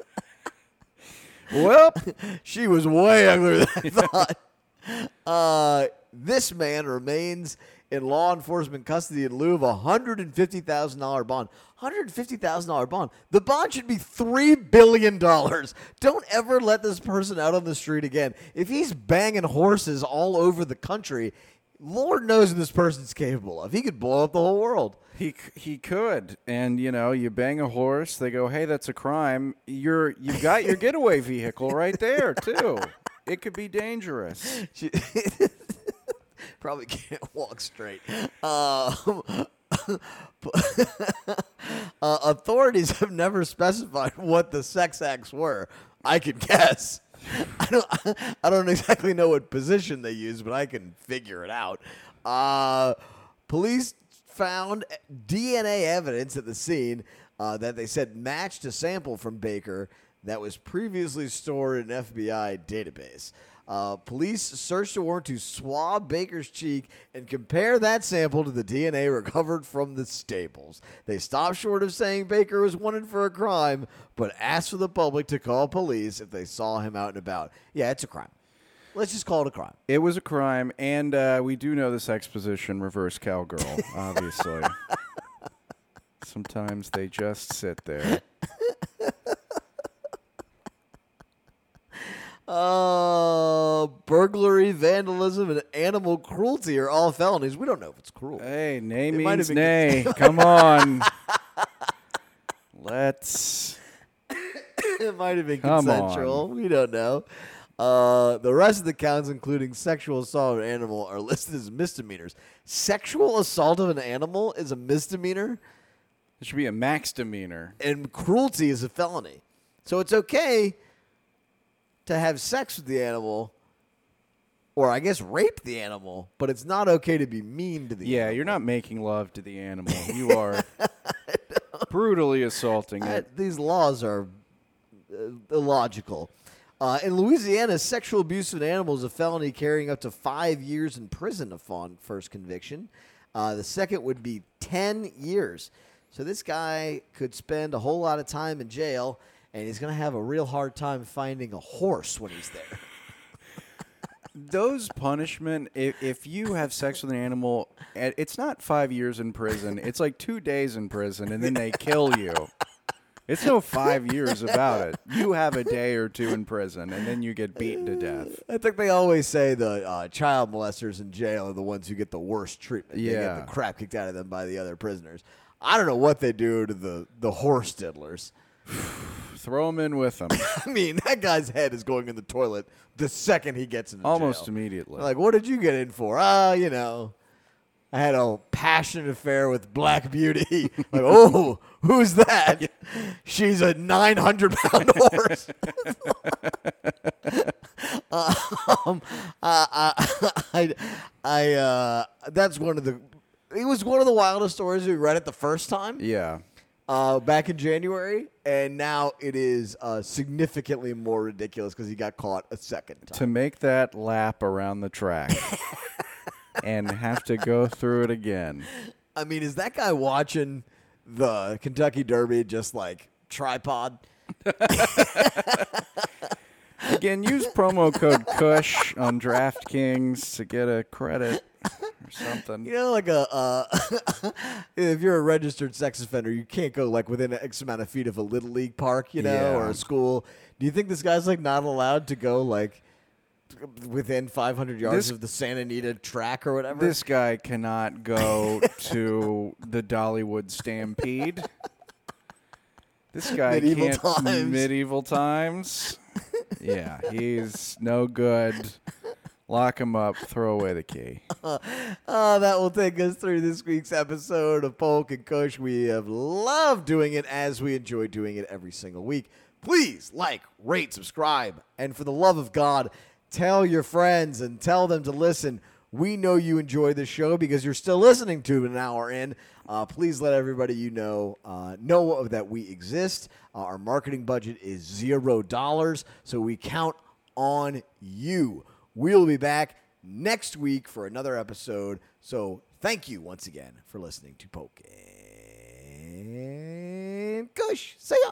Yeah. Well, she was way uglier than I thought. This man remains in law enforcement custody in lieu of a $150,000 bond. $150,000 bond. The bond should be $3 billion. Don't ever let this person out on the street again. If he's banging horses all over the country, Lord knows what this person's capable of. He could blow up the whole world. He could. And, you know, you bang a horse. They go, hey, that's a crime. You've got your getaway vehicle right there, too. It could be dangerous. Probably can't walk straight. Authorities have never specified what the sex acts were. I could guess. I don't exactly know what position they use, but I can figure it out. Police found DNA evidence at the scene that they said matched a sample from Baker that was previously stored in an FBI database. Police searched a warrant to swab Baker's cheek and compare that sample to the DNA recovered from the stables. They stopped short of saying Baker was wanted for a crime, but asked for the public to call police if they saw him out and about. Yeah, it's a crime. Let's just call it a crime. It was a crime, and we do know this exposition reverse cowgirl, obviously. Sometimes they just sit there. Burglary, vandalism, and animal cruelty are all felonies. We don't know if it's cruel. Hey, nay means nay. Come on. It might have been consensual. We don't know. The rest of the counts, including sexual assault of an animal, are listed as misdemeanors. Sexual assault of an animal is a misdemeanor? It should be a max demeanor. And cruelty is a felony. So it's okay to have sex with the animal, or I guess rape the animal, but it's not okay to be mean to the animal. Yeah, you're not making love to the animal. You are brutally assaulting it. These laws are illogical. In Louisiana, sexual abuse of an animal is a felony carrying up to 5 years in prison upon first conviction. The second would be 10 years. So this guy could spend a whole lot of time in jail, and he's going to have a real hard time finding a horse when he's there. Those punishment, if you have sex with an animal, it's not 5 years in prison. It's like 2 days in prison, and then they kill you. It's no 5 years about it. You have a day or two in prison, and then you get beaten to death. I think they always say the child molesters in jail are the ones who get the worst treatment. Yeah. They get the crap kicked out of them by the other prisoners. I don't know what they do to the horse diddlers. Throw him in with them. I mean, that guy's head is going in the toilet the second he gets in the Almost jail. Immediately. Like, what did you get in for? You know, I had a passionate affair with Black Beauty. Like, oh, who's that? She's a 900-pound horse. That's one of the. It was one of the wildest stories we read it the first time. Yeah. Back in January, and now it is significantly more ridiculous because he got caught a second time. To make that lap around the track. And have to go through it again. I mean, is that guy watching the Kentucky Derby just like tripod? Again, use promo code KUSH on DraftKings to get a credit or something. You know, like if you're a registered sex offender, you can't go like within X amount of feet of a Little League park, you know, or a school. Do you think this guy's like not allowed to go like within 500 yards of the Santa Anita track or whatever? This guy cannot go to the Dollywood Stampede. This guy Medieval Times. Yeah, he's no good. Lock him up. Throw away the key. That will take us through this week's episode of Polk and Kush. We have loved doing it as we enjoy doing it every single week. Please like, rate, subscribe, and for the love of God, tell your friends and tell them to listen. We know you enjoy this show because you're still listening to it an hour in. Please let everybody you know that we exist. Our marketing budget is $0, so we count on you. We'll be back next week for another episode. So thank you once again for listening to Polk and Kush. See ya.